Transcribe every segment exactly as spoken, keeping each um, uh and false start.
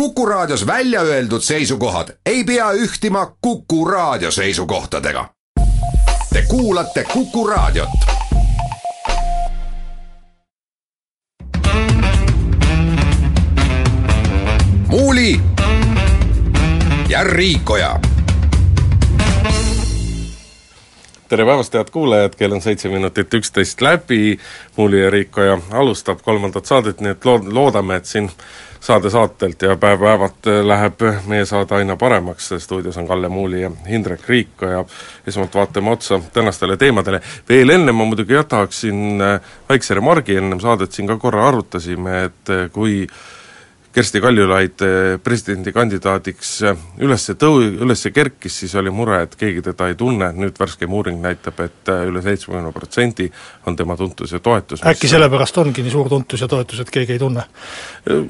Kukku Raadios välja öeldud seisukohad ei pea yhtima Kukku Raadio seisukohtadega. Te kuulatte Kukku Raadiot. Muuli ja Riikoja. Tere päevast, head kuulajad, kell on seitse minutit üksteist läbi. Muuli ja Riikoja alustab kolmandat saadet, nii et loodame, et siin saade saatelt ja päev-päevad läheb meie saade aina paremaks. Stuudios on Kalle Muuli ja Hindrek Riiko ja esmalt vaatame otsa tänastele teemadele. Veel enne ma muidugi tahaksin väikse remargi, ennem saadet siin ka korra arutasime, et kui Kersti Kaljulaid presidendikandidaadiks ülesse, tõu, ülesse kerkis, siis oli mure, et keegi teda ei tunne. Nüüd Värske Muuring näitab, et üle seitsekümmend protsenti on tema tuntus ja toetus. Äkki sellepärast ongi nii suur tuntus ja toetus, et keegi ei tunne?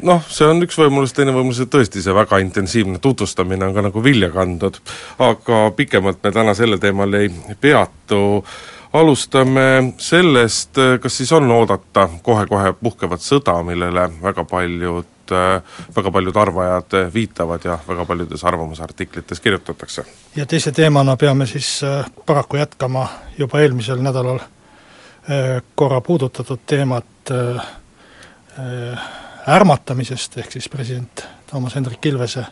Noh, see on üks võimalus, teine võimalus, et tõesti see väga intensiivne tutvustamine on ka nagu vilja kandnud. Aga pikemalt me täna selle teemal ei peatu. Alustame sellest, kas siis on oodata kohe-kohe puhkevat sõda, millele väga paljud, väga paljud arvajad viitavad ja väga paljudes arvamusartiklites kirjutatakse. Ja teise teemana peame siis paraku jätkama juba eelmisel nädalal korra puudutatud teemat ärmatamisest, ehk siis president Toomas Hendrik Ilvese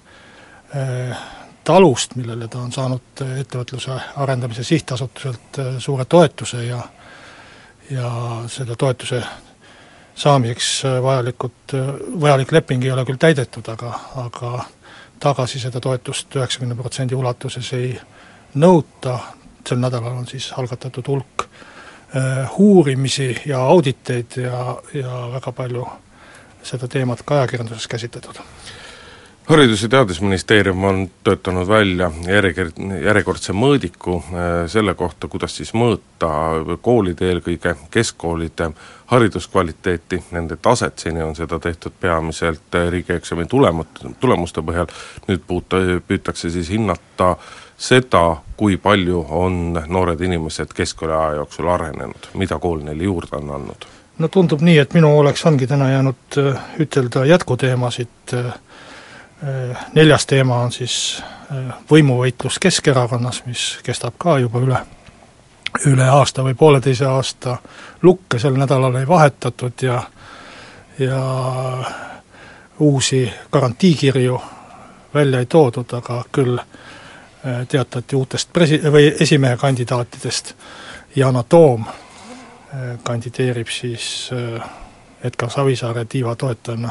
talust, millele ta on saanud ettevõtluse arendamise sihtasutuselt suure toetuse ja, ja selle toetuse saamiseks vajalikud, vajalik leping ei ole küll täidetud, aga, aga tagasi seda toetust üheksakümmend protsenti ulatuses ei nõuta. Sel nädalal on siis algatatud hulk uurimisi ja auditeid ja, ja väga palju seda teemat ka ajakirjanduses käsitletud. Haridus- ja Teadusministeerium on töötanud välja järjekordse mõõdiku selle kohta, kuidas siis mõõta koolide, eelkõige keskkoolide hariduskvaliteeti, nende taset. Seni on seda tehtud peamiselt riigieksami tulemuste põhjal. Nüüd puuta, püütakse siis hinnata seda, kui palju on noored inimesed keskkooli aja jooksul arenenud, mida kool neile juurde on andnud. No tundub nii, et minu oleks ongi täna jäänud ütelda jätkuteemasid. Neljas teema on siis võimuvõitlus Keskerakonnas, mis kestab ka juba üle, üle aasta või pooleteise aasta. Lukke sel nädalal ei vahetatud ja, ja uusi garantiikirju välja ei toodud, aga küll teatati uutest presi- või esimehe kandidaatidest. Jana Toom kandideerib siis Etkar Savisaare tiiva toetajana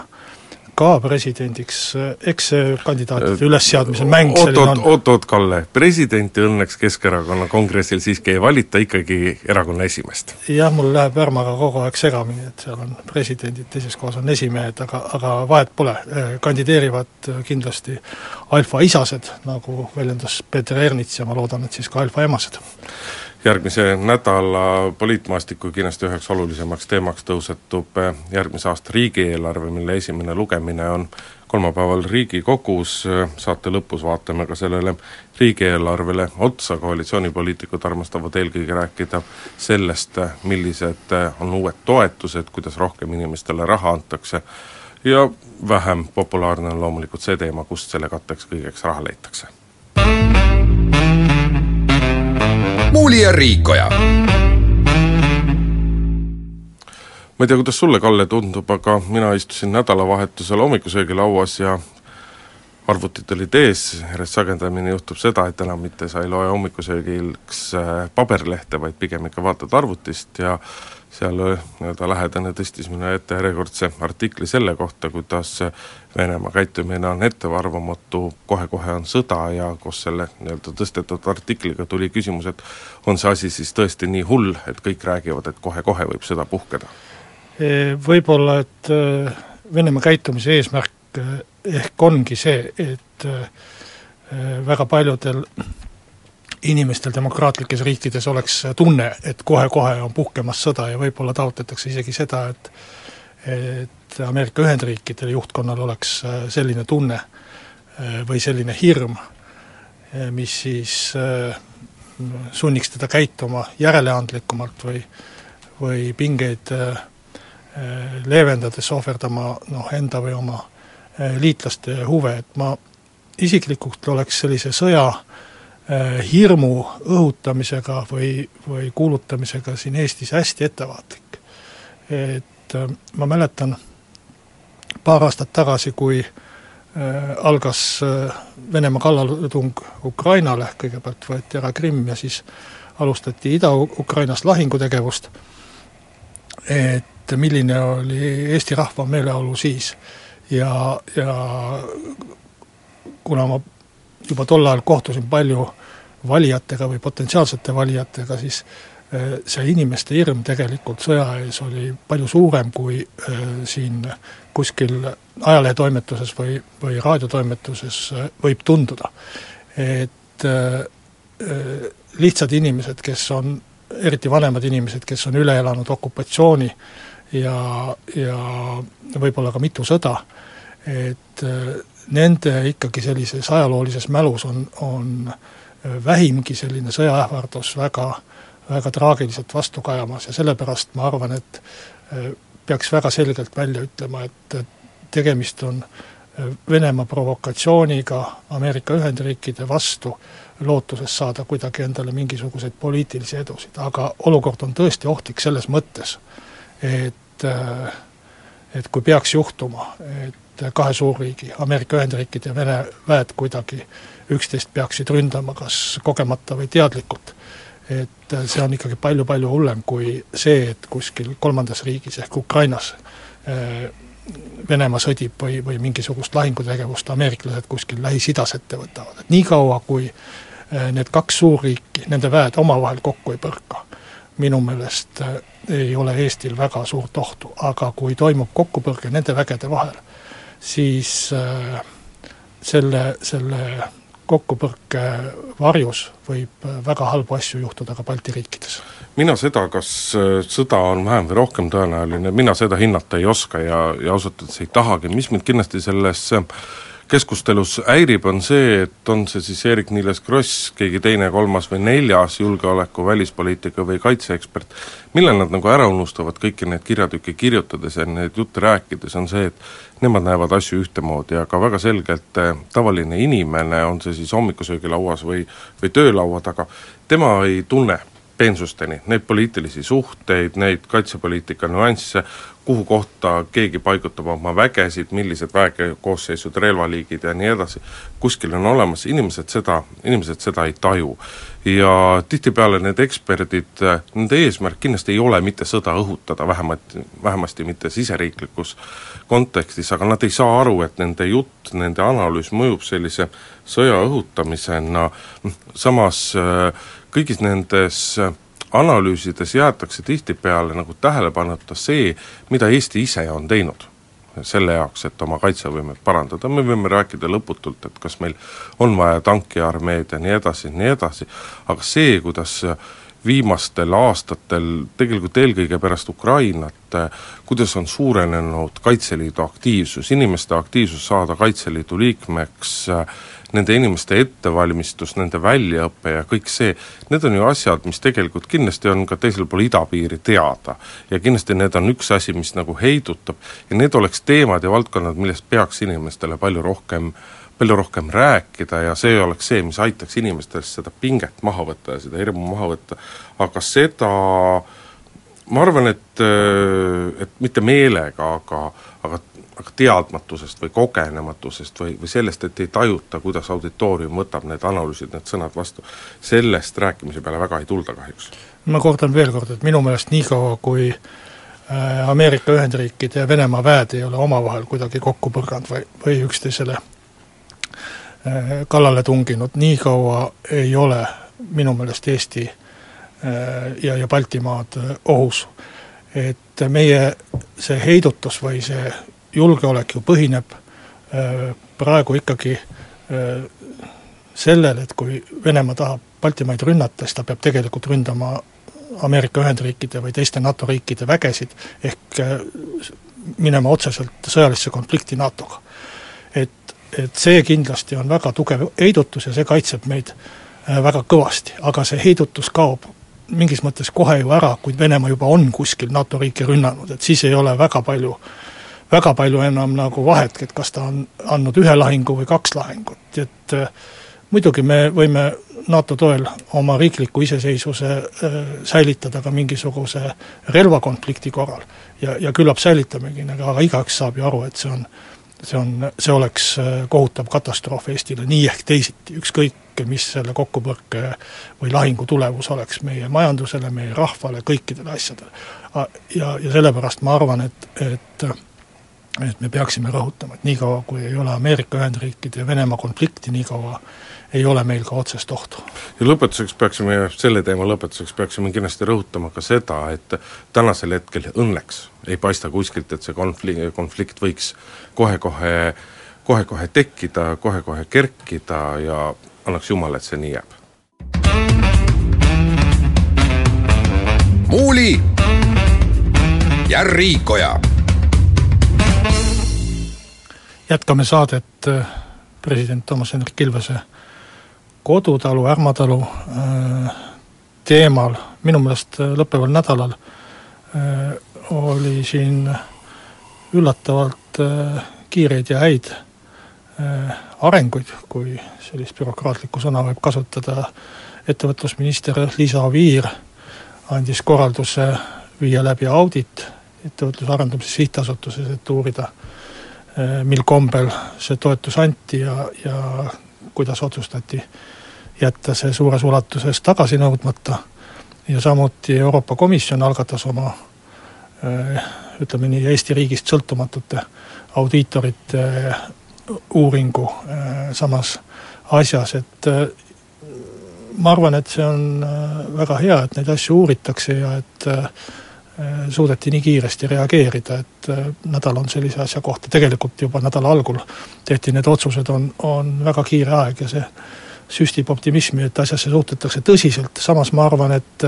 ka presidendiks. Eks see kandidaatide ülesseadmise mäng selline on. Oot, oot, Kalle, presidenti õnneks Keskerakonna kongressil siiski ei valita, ikkagi erakonna esimest. Jah, mul läheb Härmaga kogu aeg segamini, et seal on presidendid, teises kohas on esimehed, aga, aga vahet pole. Kandideerivad kindlasti alfaisased, nagu väljendas Petra Ernits, ja ma loodan, et siis ka alfaemased. Järgmise nädala poliitmaastiku kindlasti üheks olulisemaks teemaks tõusetub järgmise aasta riigieelarve, mille esimene lugemine on kolmapäeval Riigikogus. Saate lõpus vaatame ka sellele riigieelarvele otsa. Koalitsioonipoliitikud armastavad eelkõige rääkida sellest, millised on uued toetused, kuidas rohkem inimestele raha antakse, ja vähem populaarne on loomulikult see teema, kust selle katteks kõigeks raha leitakse. Muuli ja Riikoja. Ma ei tea, kuidas sulle, Kalle, tundub, aga mina istusin nädalavahetusel hommikusöögilauas ja arvutid olid ees. Järjest sagedamini juhtub seda, et enam mitte sa ei loe hommikusöögiks paberlehte, vaid pigem ikka vaatad arvutist, ja seal nii-öelda lähedane tõstis minu ette järjekordse artikli selle kohta, kuidas Venemaa käitumine on ettearvamatu, kohe-kohe on sõda, ja koos selle nii-öelda tõstetud artikliga tuli küsimus, et on see asi siis tõesti nii hull, et kõik räägivad, et kohe-kohe võib sõda puhkeda? Võib-olla, et Venemaa käitumise eesmärk ehk ongi see, et väga paljudel inimestel demokraatlikes riikides oleks tunne, et kohe-kohe on puhkemas sõda, ja võib-olla taotletakse isegi seda, et, et Ameerika Ühendriikidel juhtkonnal oleks selline tunne või selline hirm, mis siis sunniks teda käituma järeleandlikumalt või, või pingeid leevendades ohverdama noh, enda või oma liitlaste huve, et ma isiklikult oleks sellise sõja hirmu õhutamisega või, või kuulutamisega siin Eestis hästi ettevaatlik. Et ma mäletan paar aastat tagasi, kui algas Venemaa kallaletung Ukrainale, kõigepealt võeti ära Krimm ja siis alustati Ida-Ukrainas lahingutegevust, et milline oli Eesti rahva meeleolu siis. Ja, ja kuna ma juba tol ajal kohtusin palju valijatega või potentsiaalsete valijatega, siis see inimeste hirm tegelikult sõja ees oli palju suurem kui siin kuskil ajalehetoimetuses või, või raadiotoimetuses võib tunduda. Et lihtsad inimesed, kes on, eriti vanemad inimesed, kes on üle elanud okupatsiooni ja, ja võib-olla ka mitu sõda, et nende ikkagi sellises ajaloolises mälus on, on vähimgi selline sõjaähvardus väga, väga traagiliselt vastu kajamas ja sellepärast ma arvan, et peaks väga selgelt välja ütlema, et tegemist on Venemaa provokatsiooniga Ameerika Ühendriikide vastu lootuses saada kuidagi endale mingisuguseid poliitilisi edusid, aga olukord on tõesti ohtlik selles mõttes, et, et kui peaks juhtuma, et kahe suurriigi, Ameerika Ühendriikide ja Vene väed kuidagi üksteist peaksid ründama kas kogemata või teadlikult, et see on ikkagi palju-palju hullem kui see, et kuskil kolmandas riigis ehk Ukrainas Venemaa sõdib või, või mingisugust lahingutegevust ameeriklased kuskil Lähis-Idas ette võtavad. Et nii kaua, kui need kaks suurriiki, nende väed omavahel kokku ei põrka, minu meelest ei ole Eestil väga suurt ohtu, aga kui toimub kokkupõrge nende vägede vahel, siis selle, selle kokkupõrke varjus võib väga halbu asju juhtuda ka Balti riikides. Mina seda, kas sõda on vähem või rohkem tõenäoline, mina seda hinnata ei oska ja, ja ausalt, et see ei tahagi. Mis mind kindlasti selles keskustelus äirib, on see, et on see siis Eerik-Niiles Kross, keegi teine, kolmas või neljas julgeoleku, välispoliitika või kaitseekspert, millel nad nagu ära unustavad kõiki need kirjatükke kirjutades ja need jutte rääkides, on see, et nemad näevad asju ühtemoodi ja ka väga selgelt tavaline inimene, on see siis hommikusöögilauas või, või töölaua taga, tema ei tunne peensusteni neid poliitilisi suhteid, neid kaitsepoliitika nüansse, kuhu kohta keegi paigutab oma vägesid, millised väekoosseisud, relvaliigid ja nii edasi, kuskil on olemas, inimesed seda, inimesed seda ei taju. Ja tihtipeale need eksperdid, nende eesmärk kindlasti ei ole mitte sõda õhutada, vähemalt, vähemasti mitte siseriiklikus kontekstis, aga nad ei saa aru, et nende jutt, nende analüüs mõjub sellise sõja õhutamisena, samas kõigis nendes analüüsides jäetakse tihtipeale nagu tähelepanuta see, mida Eesti ise on teinud selle jaoks, et oma kaitsevõimet parandada. Me võime rääkida lõputult, et kas meil on vaja tankiarmeed ja nii edasi, nii edasi, aga see, kuidas viimastel aastatel, tegelikult eelkõige pärast Ukrainat, kuidas on suurenenud Kaitseliidu aktiivsus, inimeste aktiivsus saada Kaitseliidu liikmeks, nende inimeste ettevalmistus, nende väljaõppe ja kõik see, need on ju asjad, mis tegelikult kindlasti on ka teisel pool idapiiri teada. Ja kindlasti need on üks asi, mis nagu heidutab ja need oleks teemad ja valdkonnad, millest peaks inimestele palju rohkem, palju rohkem rääkida ja see oleks see, mis aitaks inimestest seda pinget maha võtta ja seda hirmu maha võtta. Aga seda, ma arvan, et, et mitte meelega, aga, aga aga teadmatusest või kogenematusest või, või sellest, et ei tajuta, kuidas auditoorium võtab need analüüsid, need sõnad vastu, sellest rääkimise peale väga ei tulda kahjuks. Ma kordan veel kord, et minu meelest nii kaua, kui Ameerika Ühendriikide ja Venemaa väed ei ole omavahel kuidagi kokku põrganud või, või üksteisele kallale tunginud, nii kaua ei ole minu meelest Eesti ja, ja Baltimaad ohus. Et meie see heidutus või see julgeolek ju põhineb praegu ikkagi sellel, et kui Venemaa tahab Baltimaid rünnata, siis ta peab tegelikult ründama Ameerika Ühendriikide või teiste NATO riikide vägesid, ehk minema otseselt sõjalisse konflikti NATOga. Et, et see kindlasti on väga tugev heidutus ja see kaitseb meid väga kõvasti, aga see heidutus kaob mingis mõttes kohe ju ära, kui Venemaa juba on kuskil NATO riiki rünnanud, et siis ei ole väga palju väga palju enam nagu vahetki, et kas ta on andnud ühe lahingu või kaks lahingut, et muidugi me võime NATO toel oma riikliku iseseisvuse säilitada ka mingisuguse relvakonflikti korral ja, ja küllap säilitamegi, aga igaüks saab ju aru, et see on, see on, see oleks kohutav katastroof Eestile nii ehk teisiti, ükskõik mis selle kokkupõrke või lahingu tulevus oleks meie majandusele, meie rahvale, kõikidele asjadele. Ja, ja sellepärast ma arvan, et, et et me peaksime rõhutama, et niikaua kui ei ole Ameerika Ühendriikide ja Venemaa konflikti, niikaua ei ole meil ka otsest ohtu. Ja lõpetuseks peaksime, selle teema lõpetuseks peaksime kindlasti rõhutama ka seda, et tänasel hetkel õnneks ei paista kuskilt, et see konflikt, konflikt võiks kohe-kohe, kohe-kohe tekkida, kohe-kohe kerkida ja annaks Jumal, et see nii jääb. Muuli ja Riikoja. Jätkame saadet president Toomas Hendrik Ilvese kodutalu, Härmatalu teemal. Minu mõelest lõppeval nädalal oli siin üllatavalt kiireid ja häid arenguid, kui sellist bürokraatlikku sõna võib kasutada. Ettevõtlusminister Liisa Viir andis korralduse viia läbi audit ettevõtlusarendamise sihtasutuses, et uurida, mil kombel see toetus anti ja, ja kuidas otsustati jätta see suures ulatuses tagasi nõudmata. Ja samuti Euroopa Komission algatas oma, ütleme nii, Eesti riigist sõltumatute audiitorite uuringu samas asjas, et ma arvan, et see on väga hea, et neid asju uuritakse ja et suudeti nii kiiresti reageerida, et nädal on sellise asja kohta. Tegelikult juba nädala algul tehti need otsused, on, on väga kiire aeg ja see süstib optimismi, et asjasse suhtetakse tõsiselt. Samas ma arvan, et,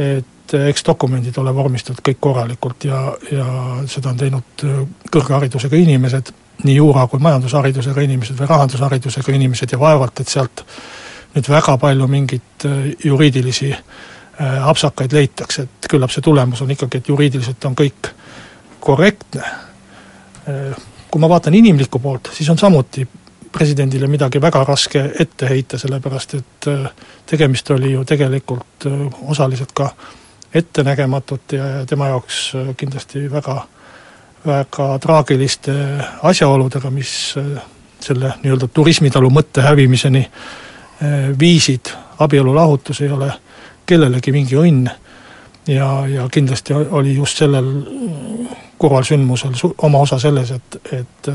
et eks dokumendid ole vormistatud kõik korralikult ja, ja seda on teinud kõrgharidusega inimesed, nii juura kui majandusharidusega inimesed või rahandusharidusega inimesed ja vaevalt, et sealt nüüd väga palju mingit juriidilisi apsakaid leitakse, et küllap see tulemus on ikkagi, et juriidiliselt on kõik korrektne. Kui ma vaatan inimliku poolt, siis on samuti presidendile midagi väga raske ette heita, sellepärast et tegemist oli ju tegelikult osaliselt ka ettenägematut ja tema jaoks kindlasti väga, väga traagiliste asjaoludega, mis selle nii-öelda turismitalu mõtte hävimiseni viisid. Abielu lahutus ei ole kellelegi mingi õnn ja, ja kindlasti oli just sellel kurval sündmusel su- oma osa selles, et, et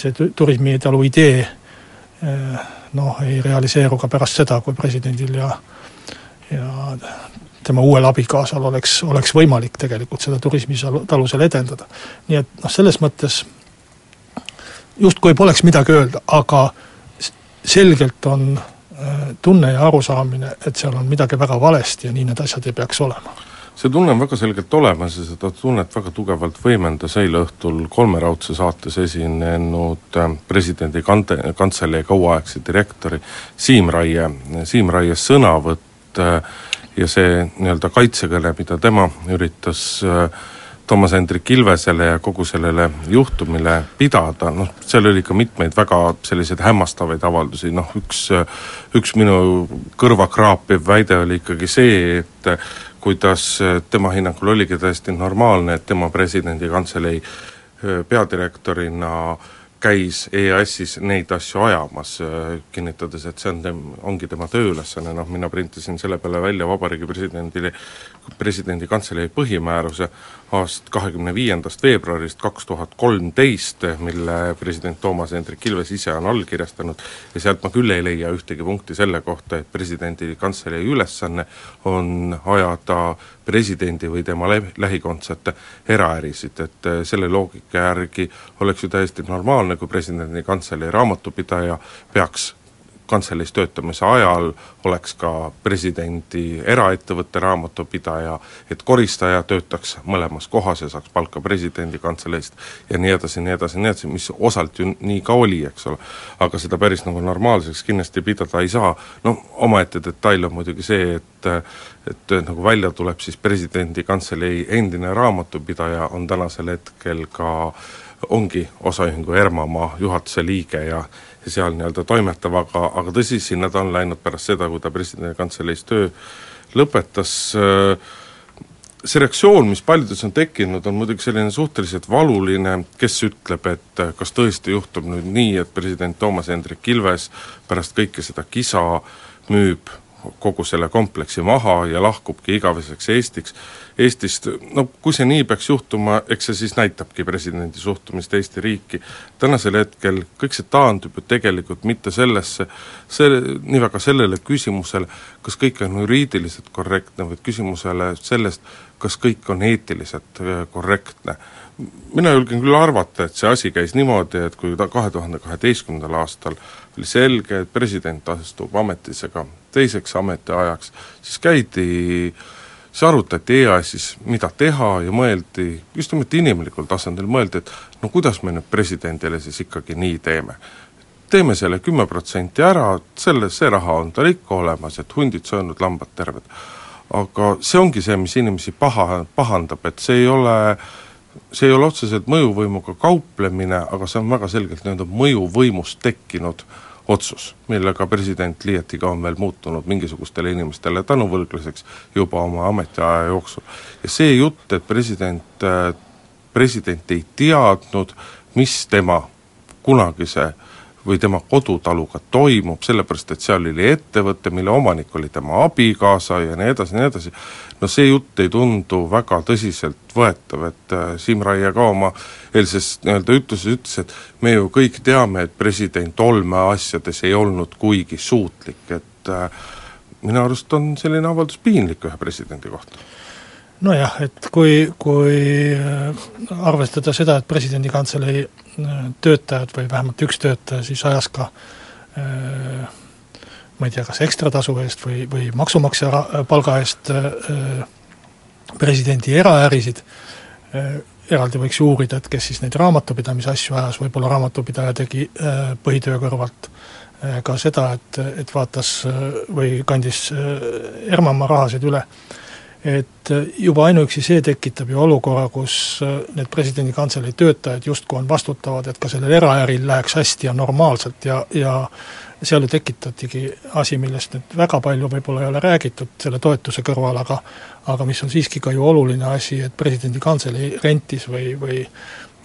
see turismitalu idee noh, ei realiseeru ka pärast seda, kui presidendil ja, ja tema uuel abikaasal oleks, oleks võimalik tegelikult seda turismitalusel edendada. Nii et noh, selles mõttes justkui poleks midagi öelda, aga selgelt on tunne ja arusaamine, et seal on midagi väga valesti ja nii need asjad ei peaks olema. See tunne on väga selgelt olemas ja seda tunnet väga tugevalt võimendas eile õhtul Kolme Raudse saates esinenud presidendi kante, kantsele ja kauaaegse direktori Siim Raie, Siim Raie sõnavõtt ja see nii-öelda kaitsekõne, mida tema üritas Toomas Hendrik Ilvesele ja kogu sellele juhtumile pidada, noh, seal oli ka mitmeid väga selliseid hämmastavaid avaldusi, noh, üks, üks minu kõrvakraapiv väide oli ikkagi see, et kuidas tema hinnangul oligi täiesti normaalne, et tema presidendi kantseleid peadirektorina käis E A S-is neid asju ajamas, kinnitades, et see on tem, ongi tema tööülesanne, noh, mina printisin selle peale välja Vabariigi presidendile, presidendi kantseleid põhimääruse aast kahekümne viiendast veebruarist kaks tuhat kolmteist, mille president Toomas Hendrik Ilves ise on allkirjastanud, ja sealt ma küll ei leia ühtegi punkti selle kohta, et presidendi kantseleid ülesanne on ajada presidendi või tema lähikondsete eraärisid, et selle loogika järgi oleks ju täiesti normaalne, kui presidendi kantseleid raamatupidaja peaks kansellis töötamise ajal oleks ka presidendi eraettevõtte raamatupidaja, et koristaja töötaks mõlemas kohas ja saaks palka presidendi kantseleist ja nii edasi, nii edasi, nii edasi, mis osalt ju nii ka oli, eks ole. Aga seda päris nagu normaalseks kindlasti pidada ei saa. No omaette detail on muidugi see, et, et nagu välja tuleb siis presidendi kantseleis endine raamatupidaja on tänasel hetkel ka ongi osaühingu Ermamaa juhatuse liige ja seal nii-öelda toimetav, aga, aga tõsi, sinna ta on läinud pärast seda, kui ta presidendi kantseleis töö lõpetas. See reaktsioon, mis paljudes on tekkinud, on muidugi selline suhteliselt valuline, kes ütleb, et kas tõesti juhtub nüüd nii, et president Toomas Hendrik Ilves pärast kõike seda kisa müüb kogu selle kompleksi maha ja lahkubki igaveseks Eestiks. Eestist, no kui see nii peaks juhtuma, eks see siis näitabki presidendi suhtumist Eesti riiki. Tänasel hetkel kõik see taandub ju tegelikult mitte sellesse, selle, nii väga sellele küsimusele, kas kõik on juriidiliselt korrektne, vaid küsimusele sellest, kas kõik on eetiliselt korrektne. Mina julgen küll arvata, et see asi käis niimoodi, et kui ta kahe tuhande kaheteistkümnendal aastal oli selge, et president astub ametisega teiseks ametiajaks, siis käidi, siis arutati E A S-is, mida teha ja mõeldi, just nimelt inimlikul tasandil mõeldi, et no kuidas me nüüd presidendile siis ikkagi nii teeme. Teeme selle kümme protsenti ära, selle, see raha on tal ikka olemas, et hundid söönud, lambad terved. Aga see ongi see, mis inimesi paha, pahandab, et see ei ole, see ei ole otseselt mõjuvõimuga kauplemine, aga see on väga selgelt nii-öelda mõjuvõimust tekkinud otsus, millega president liiatiga on veel muutunud mingisugustele inimestele tänuvõlglaseks juba oma ametiaja jooksul. Ja see jutt, et president, president ei teadnud, mis tema kunagise või tema kodutaluga toimub, sellepärast, et seal oli ettevõte, mille omanik oli tema abikaasa ja nii edasi, nii edasi. No see jutt ei tundu väga tõsiselt võetav, et Siim Raie ka oma eelses nii-öelda ütluses ütles, et me ju kõik teame, et president olme asjades ei olnud kuigi suutlik, et äh, minu arust on selline avaldus piinlik ühe presidendi kohta. Nojah, et kui, kui arvestada seda, et presidendi kantseli töötajad või vähemalt üks töötaja siis ajas ka ma ei tea, kas ekstra tasu eest või, või maksumaksja palga eest presidendi eraärisid, eraldi võiks uurida, et kes siis neid raamatupidamise asju ajas, võib-olla raamatupidaja tegi põhitöö kõrvalt ka seda, et, et vaatas või kandis Ermamaa rahasid üle. Et juba ainuüksi see tekitab ju olukorra, kus need presidendi kantseli töötajad justkui on vastutavad, et ka sellel eraäril läheks hästi ja normaalselt ja, ja seal ju tekitatigi asi, millest nüüd väga palju võib-olla ei ole räägitud selle toetuse kõrval, aga, aga mis on siiski ka ju oluline asi, et presidendi kantseli rentis või, või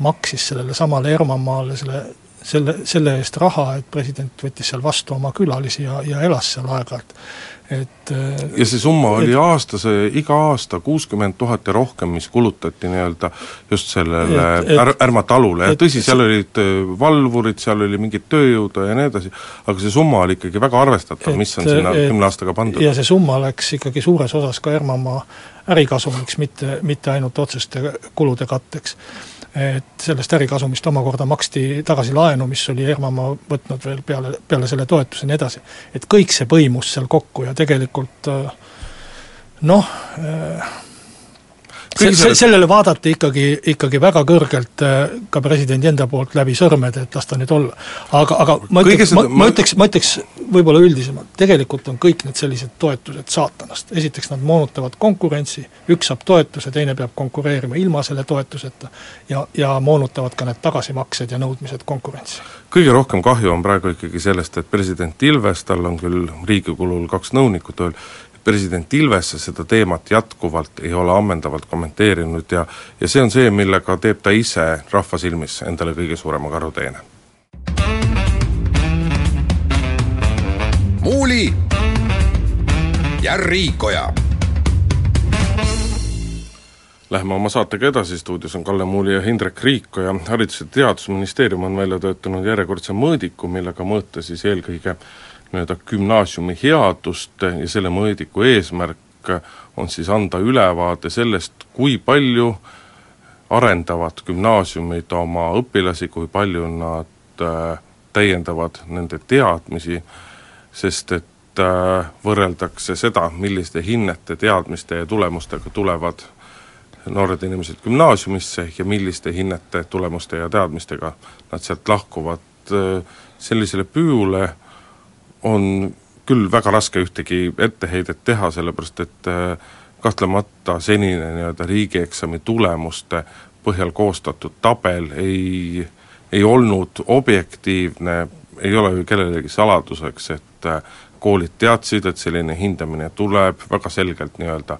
maksis sellele samale Ermamaale selle, selle, selle eest raha, et president võttis seal vastu oma külalisi ja, ja elas seal aeg-ajalt. Et, ja see summa oli et, aastas, iga aasta kuuskümmend tuhat ja rohkem, mis kulutati nii-öelda just sellele et, et, är, Ärmatalule. Ja tõsi, seal olid valvurid, seal oli mingid tööjõudu ja nii edasi, aga see summa oli ikkagi väga arvestatav, et, mis on sinna et, kümne aastaga pandud. Ja see summa läks ikkagi suures osas ka Ermamaa ärikasumiks, mitte, mitte ainult otseste kulude katteks. Et sellest ärikasumist omakorda maksti tagasi laenu, mis oli Ermamaa võtnud veel peale, peale selle toetuse nii edasi. Et kõik see põimus seal kokku ja tegelikult noh, se- sellest... sellele vaadati ikkagi, ikkagi väga kõrgelt ka presidendi enda poolt läbi sõrmede, et las ta nüüd olla. Aga, aga ma ütleks, seda... ma, ma ütleks, ma ütleks võib-olla üldisemalt, tegelikult on kõik need sellised toetused saatanast. Esiteks nad moonutavad konkurentsi, üks saab toetuse, teine peab konkureerima ilma selle toetuseta ja, ja moonutavad ka need tagasimaksed ja nõudmised konkurentsi. Kõige rohkem kahju on praegu ikkagi sellest, et president Ilves, tal on küll riigikulul kaks nõuniku tööl, president Ilves seda teemat jätkuvalt ei ole ammendavalt kommenteerinud ja, ja see on see, millega teeb ta ise rahva silmis endale kõige suurema karuteene. Muuli ja Riikoja. Läheme oma saatega edasi, stuudios on Kalle Muuli ja Hindrek Riiko ja Haridus- ja Teadusministeerium on välja töötanud järjekordse mõõdiku, millega mõõta siis eelkõige mööda gümnaasiumi headust ja selle mõõdiku eesmärk on siis anda ülevaade sellest, kui palju arendavad gümnaasiumid oma õpilasi, kui palju nad täiendavad nende teadmisi sest et võrreldakse seda, milliste hinnete, teadmiste ja tulemustega tulevad noored inimesed gümnaasiumisse ja milliste hinnete, tulemuste ja teadmistega nad sealt lahkuvad. Sellisele püüule on küll väga raske ühtegi etteheidet teha, sellepärast et kahtlemata senine nii-öelda riigieksami tulemuste põhjal koostatud tabel ei, ei olnud objektiivne, ei ole ju kellelegi saladuseks, et koolid teadsid, et selline hindamine tuleb väga selgelt nii-öelda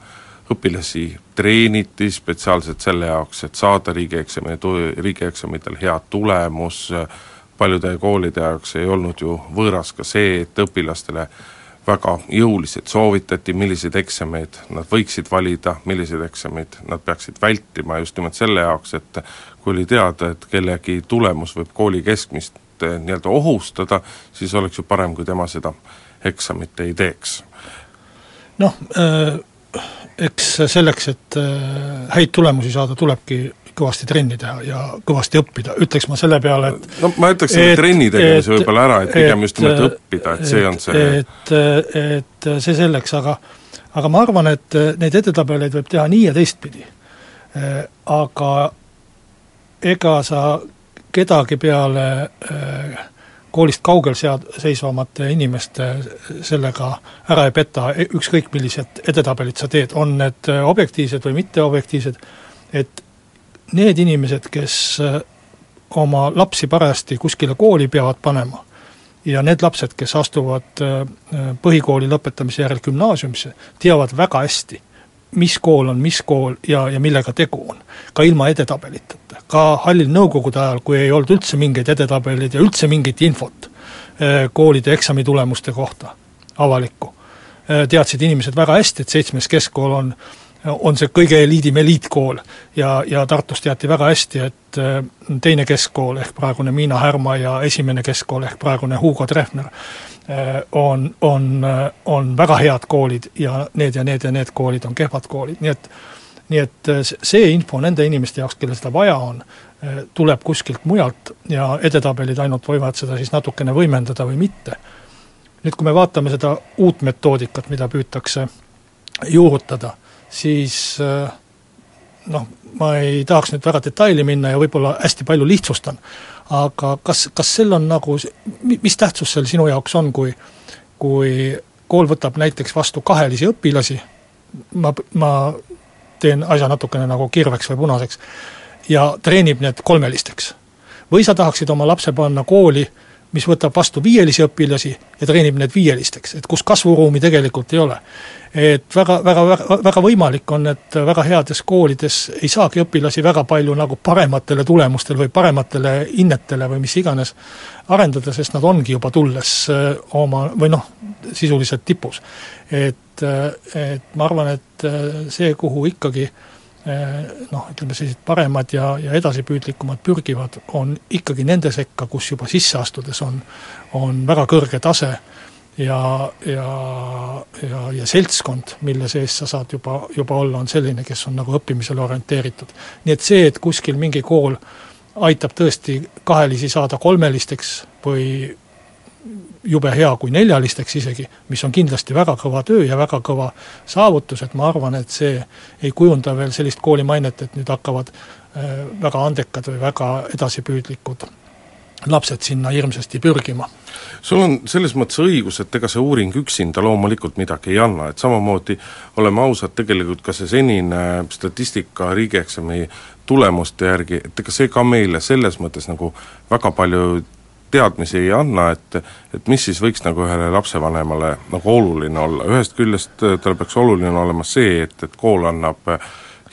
õpilasi treeniti spetsiaalselt selle jaoks, et saada riigieksami, riigieksamitel hea tulemus. Paljude koolide jaoks ei olnud ju võõras ka see, et õpilastele väga jõuliselt soovitati, millised eksameid nad võiksid valida, millised eksameid nad peaksid vältima, just nimelt selle jaoks, et kui oli teada, et kellegi tulemus võib kooli keskmist nii-öelda ohustada, siis oleks ju parem, kui tema seda eksamit ei teeks. Noh, öö... eks selleks, et häid tulemusi saada, tulebki kõvasti trenni teha ja kõvasti õppida, ütleks ma selle peale, et no ma ütleksin, et, et trenni tegemise võib-olla ära, et pigem just nimelt õppida, et see on see. Et, et see selleks, aga, aga ma arvan, et neid edetabeleid võib teha nii ja teistpidi. Aga ega sa kedagi peale koolist kaugel sead, seisvamate inimeste sellega ära ei peta, ükskõik millised edetabelid sa teed, on need objektiivsed või mitteobjektiivsed, et need inimesed, kes oma lapsi parajasti kuskile kooli peavad panema ja need lapsed, kes astuvad põhikooli lõpetamise järel gümnaasiumisse, teavad väga hästi, mis kool on, mis kool ja, ja millega tegu on, ka ilma edetabeliteta. Ka hallil nõukogude ajal, kui ei olnud üldse mingeid edetabelid ja üldse mingit infot koolide eksamitulemuste kohta avalikku, teadsid inimesed väga hästi, et seitsmes keskkool on, on see kõige eliidim eliitkool ja, ja Tartus teati väga hästi, et teine keskkool ehk praegune Miina Härma ja esimene keskkool ehk praegune Hugo Trefner on, on, on väga head koolid ja need ja need ja need koolid on kehvad koolid, nii et nii et see info nende inimeste jaoks, kelle seda vaja on, tuleb kuskilt mujalt ja edetabelid ainult võivad seda siis natukene võimendada või mitte. Nüüd, kui me vaatame seda uut metoodikat, mida püütakse juurutada, siis noh, ma ei tahaks nüüd väga detaili minna ja võib-olla hästi palju lihtsustan, aga kas, kas sel on nagu, mis tähtsus sel sinu jaoks on, kui, kui kool võtab näiteks vastu kahelisi õpilasi, ma, ma teen asja natukene nagu kirveks või punaseks, ja treenib need kolmelisteks. Või sa tahaksid oma lapse panna kooli, mis võtab vastu viielisi õpilasi ja treenib need viielisteks, et kus kasvuruumi tegelikult ei ole. Et väga, väga, väga, väga võimalik on, et väga heades koolides ei saagi õpilasi väga palju nagu parematele tulemustele või parematele hinnetele või mis iganes arendada, sest nad ongi juba tulles oma, või noh, sisuliselt tipus. Et, et ma arvan, et see, kuhu ikkagi noh, ütleme sellised paremad ja, ja edasipüüdlikumad pürgivad, on ikkagi nende sekka, kus juba sisse astudes on, on väga kõrge tase ja, ja, ja, ja seltskond, mille sees sa saad juba, juba olla, on selline, kes on nagu õppimisele orienteeritud. Nii et see, et kuskil mingi kool aitab tõesti kahelisi saada kolmelisteks või jube hea kui neljalisteks isegi, mis on kindlasti väga kõva töö ja väga kõva saavutus, et ma arvan, et see ei kujunda veel sellist koolimainet, et nüüd hakkavad väga andekad või väga edasipüüdlikud lapsed sinna hirmsasti pürgima. Sul on selles mõttes õigus, et ega see uuring üksinda loomulikult midagi ei anna, et samamoodi oleme ausad, tegelikult ka see senine statistika riigieksami tulemuste järgi, et ega see ka meile selles mõttes nagu väga palju teadmisi ei anna, et, et mis siis võiks nagu ühele lapsevanemale nagu oluline olla. Ühest küljest tal peaks oluline olema see, et, et kool annab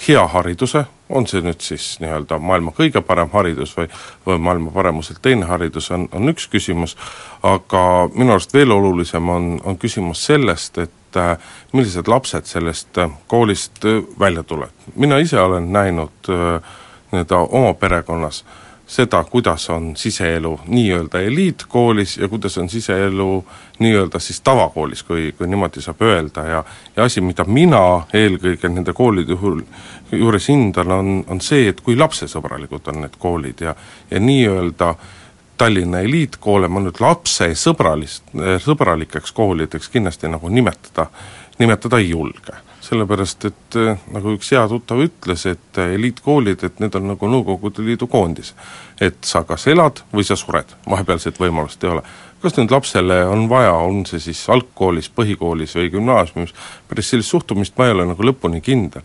hea hariduse, on see nüüd siis nii-öelda maailma kõige parem haridus või, või maailma paremuselt teine haridus, on, on üks küsimus, aga minu arust veel olulisem on, on küsimus sellest, et äh, millised lapsed sellest koolist äh, välja tulevad. Mina ise olen näinud äh, nii-öelda oma perekonnas seda, kuidas on siseelu nii-öelda eliitkoolis ja kuidas on siseelu nii-öelda siis tavakoolis, kui, kui niimoodi saab öelda ja, ja asi, mida mina eelkõige nende koolide juures hindan, on, on see, et kui lapsesõbralikud on need koolid ja, ja nii-öelda Tallinna eliitkoole ma nüüd lapsesõbralist, sõbralikeks koolideks kindlasti nagu nimetada, nimetada ei julge. Sellepärast, et nagu üks hea tuttav ütles, et eliitkoolid, et need on nagu Nõukogude Liidu koondis. Et sa kas elad või sa sured, vahepealset võimalust ei ole. Kas nüüd lapsele on vaja, on see siis algkoolis, põhikoolis või gümnaasiumis, päris sellist suhtumist ma ei ole nagu lõpuni kindel.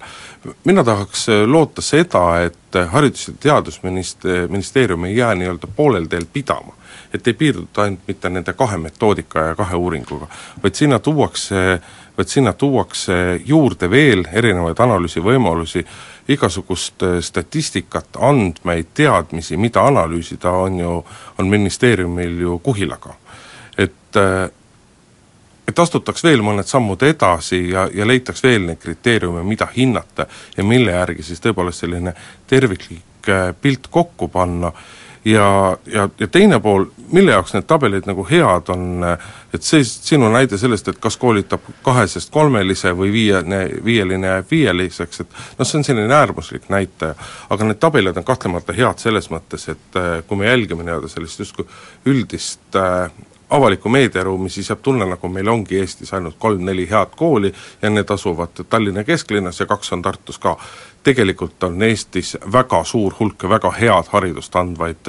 Mina tahaks loota seda, et haridus- ja teadusministeerium ei jää nii-öelda poolel teel pidama, et ei piirduta ainult mitte nende kahe metoodika ja kahe uuringuga, vaid sinna tuuakse, vaid sinna tuuakse juurde veel erinevaid analüüsivõimalusi, igasugust statistikat, andmeid, teadmisi, mida analüüsida on ju, on ministeeriumil ju kuhilaga. Et, et astutaks veel mõned sammud edasi ja, ja leitaks veel need kriteeriume, mida hinnata ja mille järgi siis tõepoolest selline terviklik pilt kokku panna. Ja, ja, ja teine pool, mille jaoks need tabelid nagu head on, et see sinu näide sellest, et kas koolitab kahesest kolmelise või viiene, viieline ja viieliseks, et noh, see on selline äärmuslik näitaja, aga need tabelid on kahtlemata head selles mõttes, et kui me jälgime nii-öelda sellist justkui üldist äh, avaliku meediaruumi, siis jääb tunne, nagu meil ongi Eestis ainult kolm-neli head kooli ja need asuvad Tallinna kesklinnas ja kaks on Tartus ka. Tegelikult on Eestis väga suur hulk ja väga head haridust andvaid,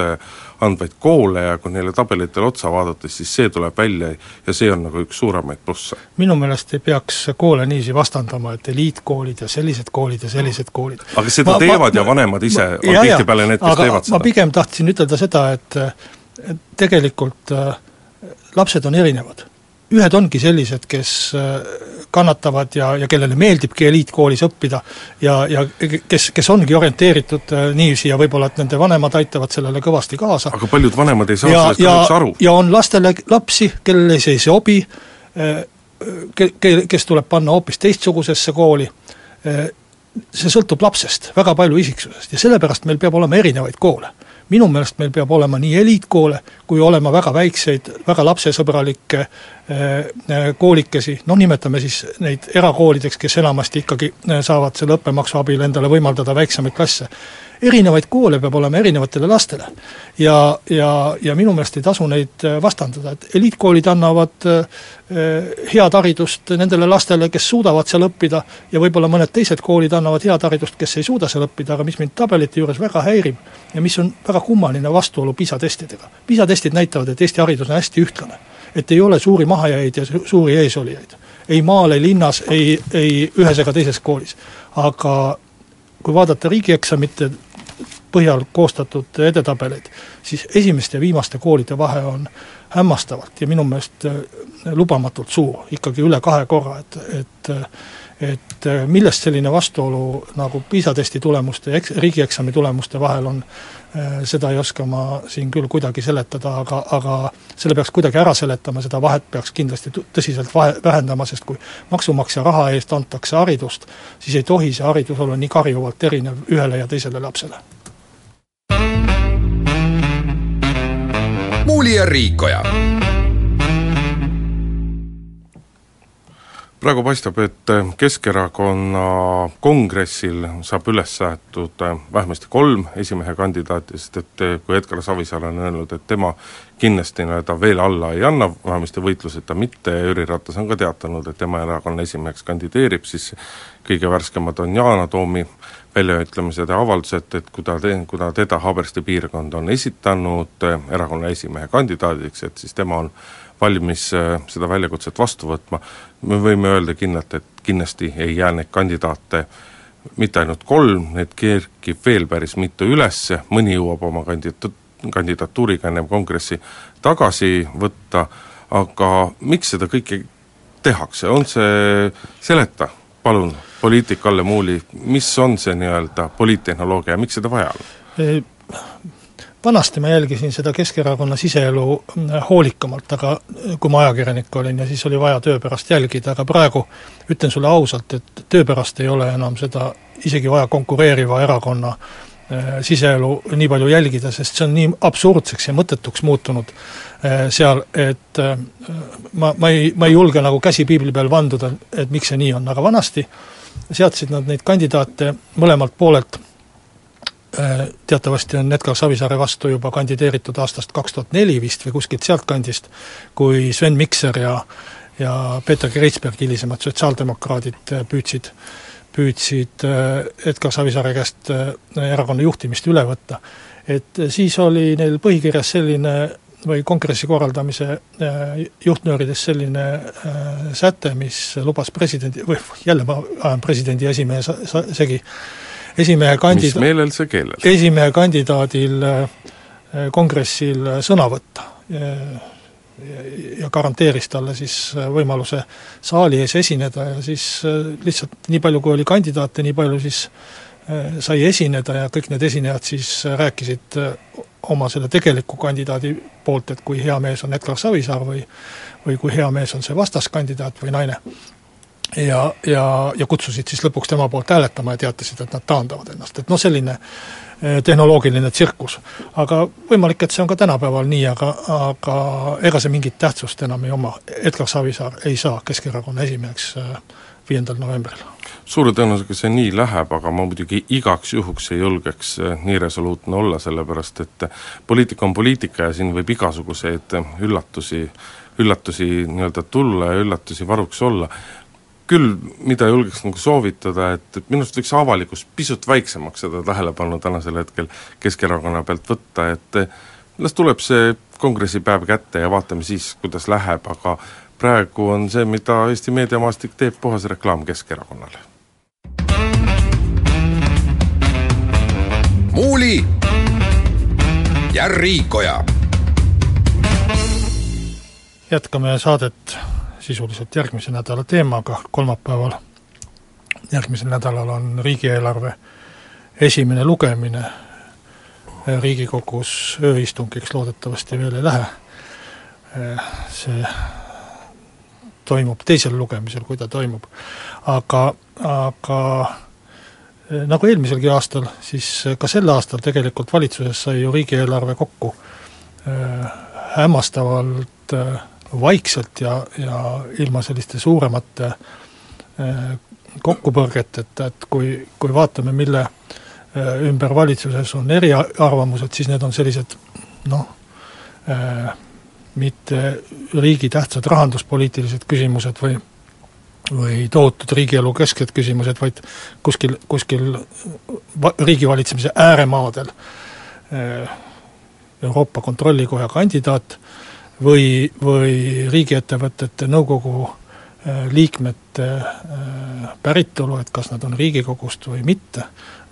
andvaid koole ja kui neile tabelitel otsa vaadates, siis see tuleb välja ja see on nagu üks suuremaid plusse. Minu meelest ei peaks koole niisi vastandama, et eliitkoolid ja sellised koolid ja sellised koolid. Aga seda ma, teevad ma, ja vanemad ise ma, on jah, tihtipeale need, kes teevad seda. Ma pigem tahtsin ütelda seda, et tegelikult lapsed on erinevad. Ühed ongi sellised, kes kannatavad ja, ja kellele meeldibki eliitkoolis õppida ja, ja kes, kes ongi orienteeritud niiviisi ja võib-olla, et nende vanemad aitavad sellele kõvasti kaasa. Aga paljud vanemad ei saa ja, sellest ja, aru. Ja on lastele lapsi, kellele see ei sobi, kes tuleb panna hoopis teistsugusesse kooli. See sõltub lapsest, väga palju isiksusest ja sellepärast meil peab olema erinevaid koole. Minu meelest meil peab olema nii eliitkoole kui olema väga väikseid, väga lapsesõbralikke koolikesi, noh nimetame siis neid erakoolideks, kes enamasti ikkagi saavad selle õppemaksu abil endale võimaldada väiksemaid klasse. Erinevaid koole peab olema erinevatele lastele ja, ja, ja minu meelest ei tasu neid vastandada, et eliitkoolid annavad head haridust nendele lastele, kes suudavad seal õppida ja võib-olla mõned teised koolid annavad head haridust, kes ei suuda seal õppida, aga mis mind tabelite juures väga häirib ja mis on väga kummaline vastuolu PISA-testidega. PISA-testid näitavad, et Eesti haridus on hästi ühtlane. Et ei ole suuri mahajäid ja suuri eesolijaid. Ei maal, ei linnas, ei, ei ühes ega teises koolis. Aga kui vaadata riigieksamite põhjal koostatud edetabeleid, siis esimeste ja viimaste koolide vahe on hämmastavalt ja minu meelest lubamatult suur, ikkagi üle kahe korra, et, et et millest selline vastuolu nagu PISA-testi tulemuste ja riigieksami tulemuste vahel on, seda ei oska ma siin küll kuidagi seletada, aga, aga selle peaks kuidagi ära seletama, seda vahet peaks kindlasti tõsiselt vahe, vähendama, sest kui maksumaksja raha eest antakse haridust, siis ei tohi see haridus olla nii karjuvalt erinev ühele ja teisele lapsele. Muuli ja Riikoja. Praegu paistab, et Keskerakonna kongressil saab üles seatud vähemasti kolm esimehe kandidaatist, et kui Etkar Savisaar on öelnud, et tema kindlasti ta veel alla ei anna, vähemasti võitluseta mitte, ja Üri Ratas on ka teatanud, et tema erakonna esimeheks kandideerib, siis kõige värskemad on Jana Toomi väljaütlemised ja avaldused, et kui ta, te, kui ta teda Haabersti piirkond on esitanud erakonna esimehe kandidaadiks, et siis tema on valmis seda väljakutset vastu võtma. Me võime öelda kindlalt, et kindlasti ei jää neid kandidaate mitte ainult kolm, need kerkib veel päris mitu ülesse, mõni jõuab oma kandida- kandidatuuriga enne kongressi tagasi võtta, aga miks seda kõike tehakse? On see, seleta, palun, poliitik Kalle Muuli, mis on see nii-öelda poliittehnoloogia ja miks seda vaja on? Vanasti ma jälgisin seda Keskerakonna siseelu hoolikamalt, aga kui ma ajakirjanik olin ja siis oli vaja töö pärast jälgida, aga praegu ütlen sulle ausalt, et töö pärast ei ole enam seda isegi vaja konkureeriva erakonna siseelu nii palju jälgida, sest see on nii absurdseks ja mõttetuks muutunud seal, et ma, ma, ei, ma ei julge nagu käsi piibli peal vanduda, et miks see nii on, aga vanasti seadsid nad neid kandidaate mõlemalt poolelt Teattavasti on Etkar Savisaare vastu juba kandideeritud aastast kaksituhattaneljä vist või kuskilt sealt kandist, kui Sven Mikser ja, ja Petra Kreitzberg, hilisemad sotsiaaldemokraadid, püüdsid, püüdsid Etkar Savisaare käest erakonna juhtimist üle võtta. Et siis oli neil põhikirjas selline või kongressi korraldamise juhtnöörides selline säte, mis lubas presidendi, või jälle ma ajan presidendi esimehe segi, Esimehe, kandida- esimehe kandidaadil kongressil sõna võtta ja, ja garanteeris talle siis võimaluse saali ees esineda ja siis lihtsalt nii palju, kui oli kandidaate, nii palju siis sai esineda ja kõik need esinejad siis rääkisid oma selle tegeliku kandidaadi poolt, et kui hea mees on Etkar Savisaar või, või kui hea mees on see vastaskandidaat või naine. Ja, ja, ja kutsusid siis lõpuks tema poolt hääletama ja teatasid, et nad taandavad ennast. Et no selline tehnoloogiline tsirkus. Aga võimalik, et see on ka tänapäeval nii, aga, aga ega see mingit tähtsust enam ei oma. Etkar Savisaar ei saa Keskerakonna esimeheks viiendal novembril. Suure tõenäosusega see nii läheb, aga ma muidugi igaks juhuks ei julgeks nii resoluutne olla, sellepärast et poliitika on poliitika ja siin võib igasuguseid üllatusi, üllatusi nii-öelda tulla ja üllatusi varuks olla. Küll, mida julgeks nagu soovitada, et minust võiks avalikus pisut väiksemaks seda tähelepanu tänasel hetkel Keskerakonna pealt võtta, et las tuleb see kongressi päev kätte ja vaatame siis, kuidas läheb, aga praegu on see, mida Eesti meediamaastik teeb, puhas reklaam Keskerakonnale. Muuli ja Riikoja. Jätkame saadet sisuliselt järgmise nädala teemaga, kolmapäeval järgmisel nädalal on riigieelarve esimene lugemine, Riigikogus ööistungiks loodetavasti veel ei lähe, see toimub teisel lugemisel, kui ta toimub, aga, aga nagu eelmiselgi aastal, siis ka sel aastal tegelikult valitsuses sai ju riigieelarve kokku hämmastavalt vaikselt ja, ja ilma selliste suuremate kokkupõrget, et, et kui, kui vaatame, mille ümber valitsuses on eriarvamused, siis need on sellised noh, mitte riigi tähtsad rahanduspoliitilised küsimused või, või tohutud riigielu kesked küsimused, vaid kuskil, kuskil riigivalitsemise ääremaadel Euroopa Kontrollikoja kandidaat või, või riigiettevõtete nõukogu liikmete päritolu, et kas nad on Riigikogust või mitte.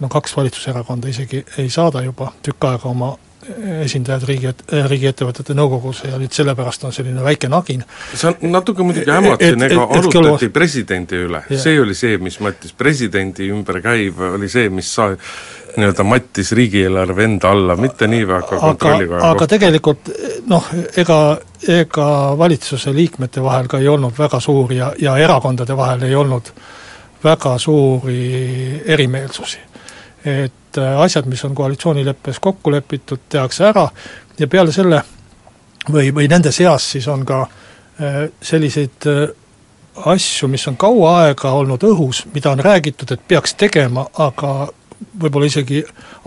No kaks valitsuserakonda isegi ei saada juba tükk aega oma esindajad riigiet, riigiettevõtete nõukogus ja nüüd sellepärast on selline väike nagin. Sa natuke muidugi hämatsin, ega arutati presidendi üle. Yeah. See oli see, mis Mattis presidendi ümber käib, oli see, mis sa nii-öelda Mattis riigieelarve enda alla, mitte nii väga kontrolliga. Aga, aga tegelikult noh, ega, ega valitsuse liikmete vahel ka ei olnud väga suur ja, ja erakondade vahel ei olnud väga suuri erimeelsusi. Et asjad, mis on koalitsioonileppes kokku lepitud, tehakse ära ja peale selle või, või nende seas siis on ka selliseid asju, mis on kaua aega olnud õhus, mida on räägitud, et peaks tegema, aga võib-olla isegi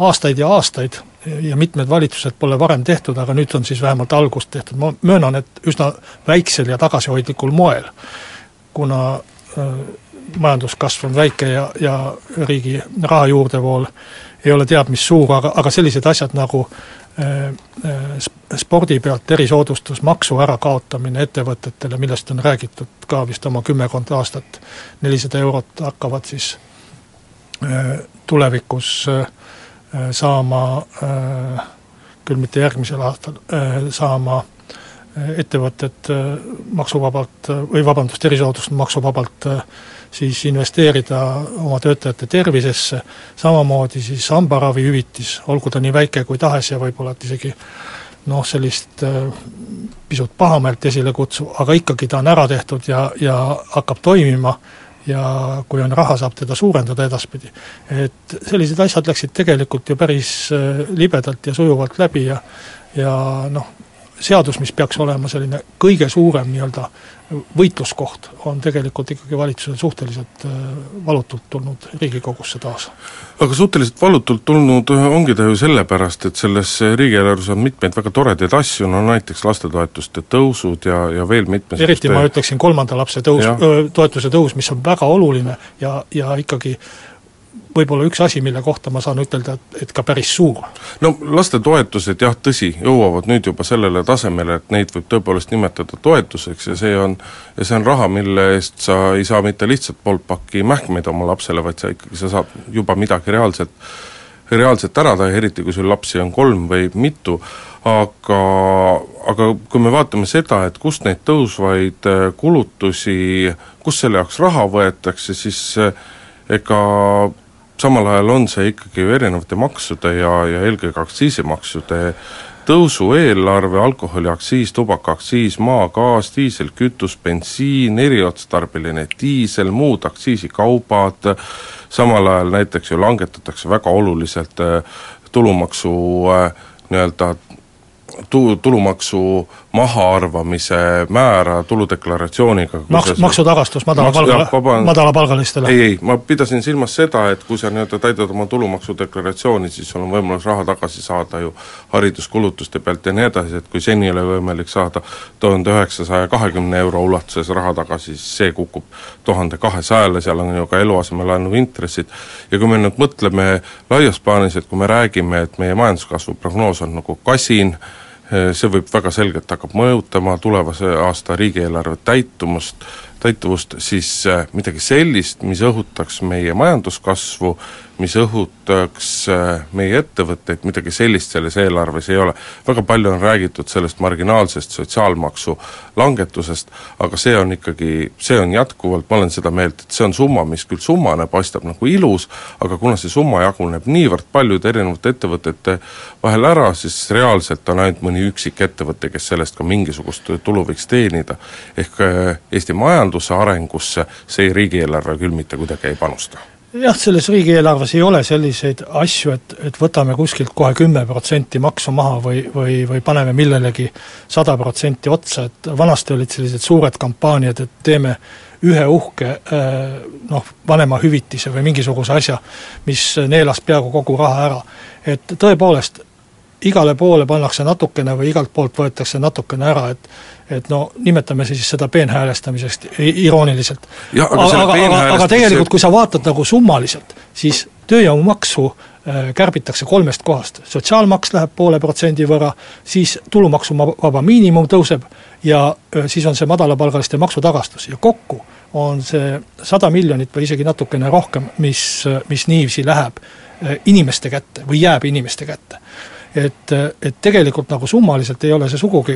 aastaid ja aastaid ja mitmed valitsused pole varem tehtud, aga nüüd on siis vähemalt algust tehtud. Ma möönan, et üsna väiksel ja tagasihoidlikul moel, kuna majanduskasv on väike ja, ja riigi raha juurdevool ei ole teab, mis suur, aga, aga sellised asjad nagu äh, spordi pealt erisoodustus, maksu ärakaotamine ettevõtetele, millest on räägitud ka vist oma kümmekond aastat, nelisada eurot hakkavad siis äh, tulevikus äh, saama, äh, küll mitte järgmisel aastal, äh, saama äh, ettevõtted äh, maksuvabalt äh, või vabandust, erisoodust maksuvabalt äh, siis investeerida oma töötajate tervisesse, samamoodi siis hambaravi hüvitis, olgu ta nii väike kui tahes ja võib-olla isegi noh, sellist pisut pahameelt esile kutsu, aga ikkagi ta on ära tehtud ja, ja hakkab toimima ja kui on raha, saab teda suurendada edaspidi. Et sellised asjad läksid tegelikult ju päris libedalt ja sujuvalt läbi ja, ja noh, seadus, mis peaks olema selline kõige suurem nii-öelda võitluskoht, on tegelikult ikkagi valitsusel suhteliselt valutult tulnud Riigikogusse taas. Aga suhteliselt valutult tulnud ongi ta ju sellepärast, et selles riigieelarves on mitmeid väga toredaid asju, no näiteks lastetoetuste tõusud ja, ja veel mitmes eriti te... ma ütleksin kolmanda lapse tõus, öö, toetuse tõus, mis on väga oluline ja, ja ikkagi võib-olla üks asi, mille kohta ma saan ütelda, et, et ka päris suur. No lastetoetused jah, tõsi, jõuavad nüüd juba sellele tasemele, et neid võib tõepoolest nimetada toetuseks ja see on, ja see on raha, mille eest sa ei saa mitte lihtsalt pool pakki mähkmeid oma lapsele, vaid sa ikkagi sa saad juba midagi reaalselt, reaalselt ära teha, eriti kui sul lapsi on kolm või mitu, aga, aga kui me vaatame seda, et kust neid tõusvaid kulutusi, kus selle jaoks raha võetakse, siis ega samal ajal on see ikkagi erinevate maksude ja, ja eelkõige aktsiisimaksude tõusu eelarve, alkoholiaktsiis, tubakaaktsiis, maagaas, diiselkütus, bensiin, eriotstarbeline diisel, muud aktsiisikaubad, samal ajal näiteks ju langetatakse väga oluliselt tulumaksu nii-öelda Tu- tulumaksu mahaarvamise määra tuludeklaratsiooniga. Maks, maksutagastus madalapalgalistele. Madala ei, ei, ma pidasin silmas seda, et kui sa nii-öelda täidad oma tulumaksudeklaratsiooni, siis sul on võimalus raha tagasi saada ju hariduskulutuste pealt ja nii edasi, et kui seni ei ole võimalik saada tuhat üheksasada kakskümmend euro ulatuses raha tagasi, siis see kukub tuhat kaheksasaja, seal on ju ka eluasemelaenu intressid. Ja kui me nüüd mõtleme laias plaanis, et kui me räägime, et meie majanduskasvu prognoos on nagu kasin, see võib väga selgelt hakkab mõjutama tulevase aasta riigieelarve täitumust, täituvust, siis midagi sellist, mis õhutaks meie majanduskasvu, mis õhutaks meie ettevõtteid, midagi sellist selles eelarves ei ole. Väga palju on räägitud sellest marginaalsest sotsiaalmaksu langetusest, aga see on ikkagi, see on jätkuvalt, ma olen seda meelt, et see on summa, mis küll summane paistab nagu ilus, aga kuna see summa jaguneb niivõrd paljude erinevate ettevõtete vahel ära, siis reaalselt on ainult mõni üksik ettevõte, kes sellest ka mingisugust tulu võiks teenida. Ehk Eesti majandus arengusse see riigieelarve küll mitte kuidagi ei panusta. Jah, selles riigieelarves ei ole selliseid asju, et, et võtame kuskilt kohe kümme protsenti maksu maha või, või, või paneme millelegi sada protsenti otsa, et vanasti olid sellised suured kampaaniad, et teeme ühe uhke noh, vanema hüvitise või mingisuguse asja, mis neelas peaaegu kogu raha ära. Et tõepoolest igale poole pannakse natukene või igalt poolt võetakse natukene ära, et et no nimetame siis seda peenhäälestamisest irooniliselt. Ja, aga, aga, peenhäälestamist... aga tegelikult, kui sa vaatad nagu summaliselt, siis tööjõumaksu kärbitakse kolmest kohast. Sotsiaalmaks läheb poole protsendi võrra, siis tulumaksuvaba miinimum tõuseb ja siis on see madalapalgaliste maksutagastus ja kokku on see sada miljonit või isegi natukene rohkem, mis, mis niivsi läheb inimeste kätte või jääb inimeste kätte. Et, et tegelikult nagu summaliselt ei ole see sugugi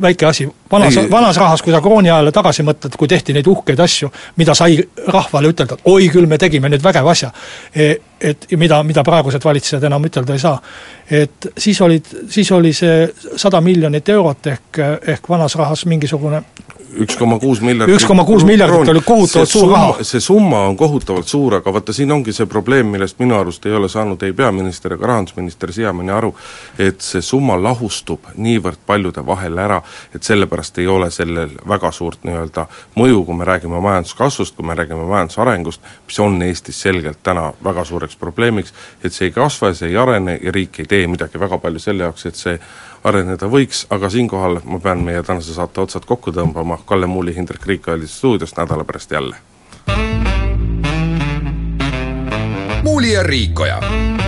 väike asi. Vanas, vanas rahas, kui sa krooni ajale tagasi mõtled, kui tehti neid uhkeid asju, mida sai rahvale ütelda, et oi küll, me tegime nüüd vägev asja, et mida, mida praegused valitsejad enam ütelda ei saa. Et siis, olid, siis oli see sada miljonit eurot ehk, ehk vanas rahas mingisugune üks koma kuus miljardit oli kohutavalt suur raha. See summa on kohutavalt suur, aga vaata, siin ongi see probleem, millest minu arust ei ole saanud ei peaminister ega rahandusminister siiamaani aru, et see summa lahustub niivõrd paljude vahel ära, et sellepärast ei ole sellel väga suurt nii-öelda mõju, kui me räägime majanduskasvust, kui me räägime majandusarengust, mis on Eestis selgelt täna väga suureks probleemiks, et see ei kasva, see ei arene ja riik ei tee midagi väga palju selle jaoks, et see areneda võiks, aga siinkohal ma pean meie tänase saate otsad kokku tõmbama. Kalle Muuli, Hindrek Riiko oli stuudios, nädala pärast jälle. Muuli ja Riikoja.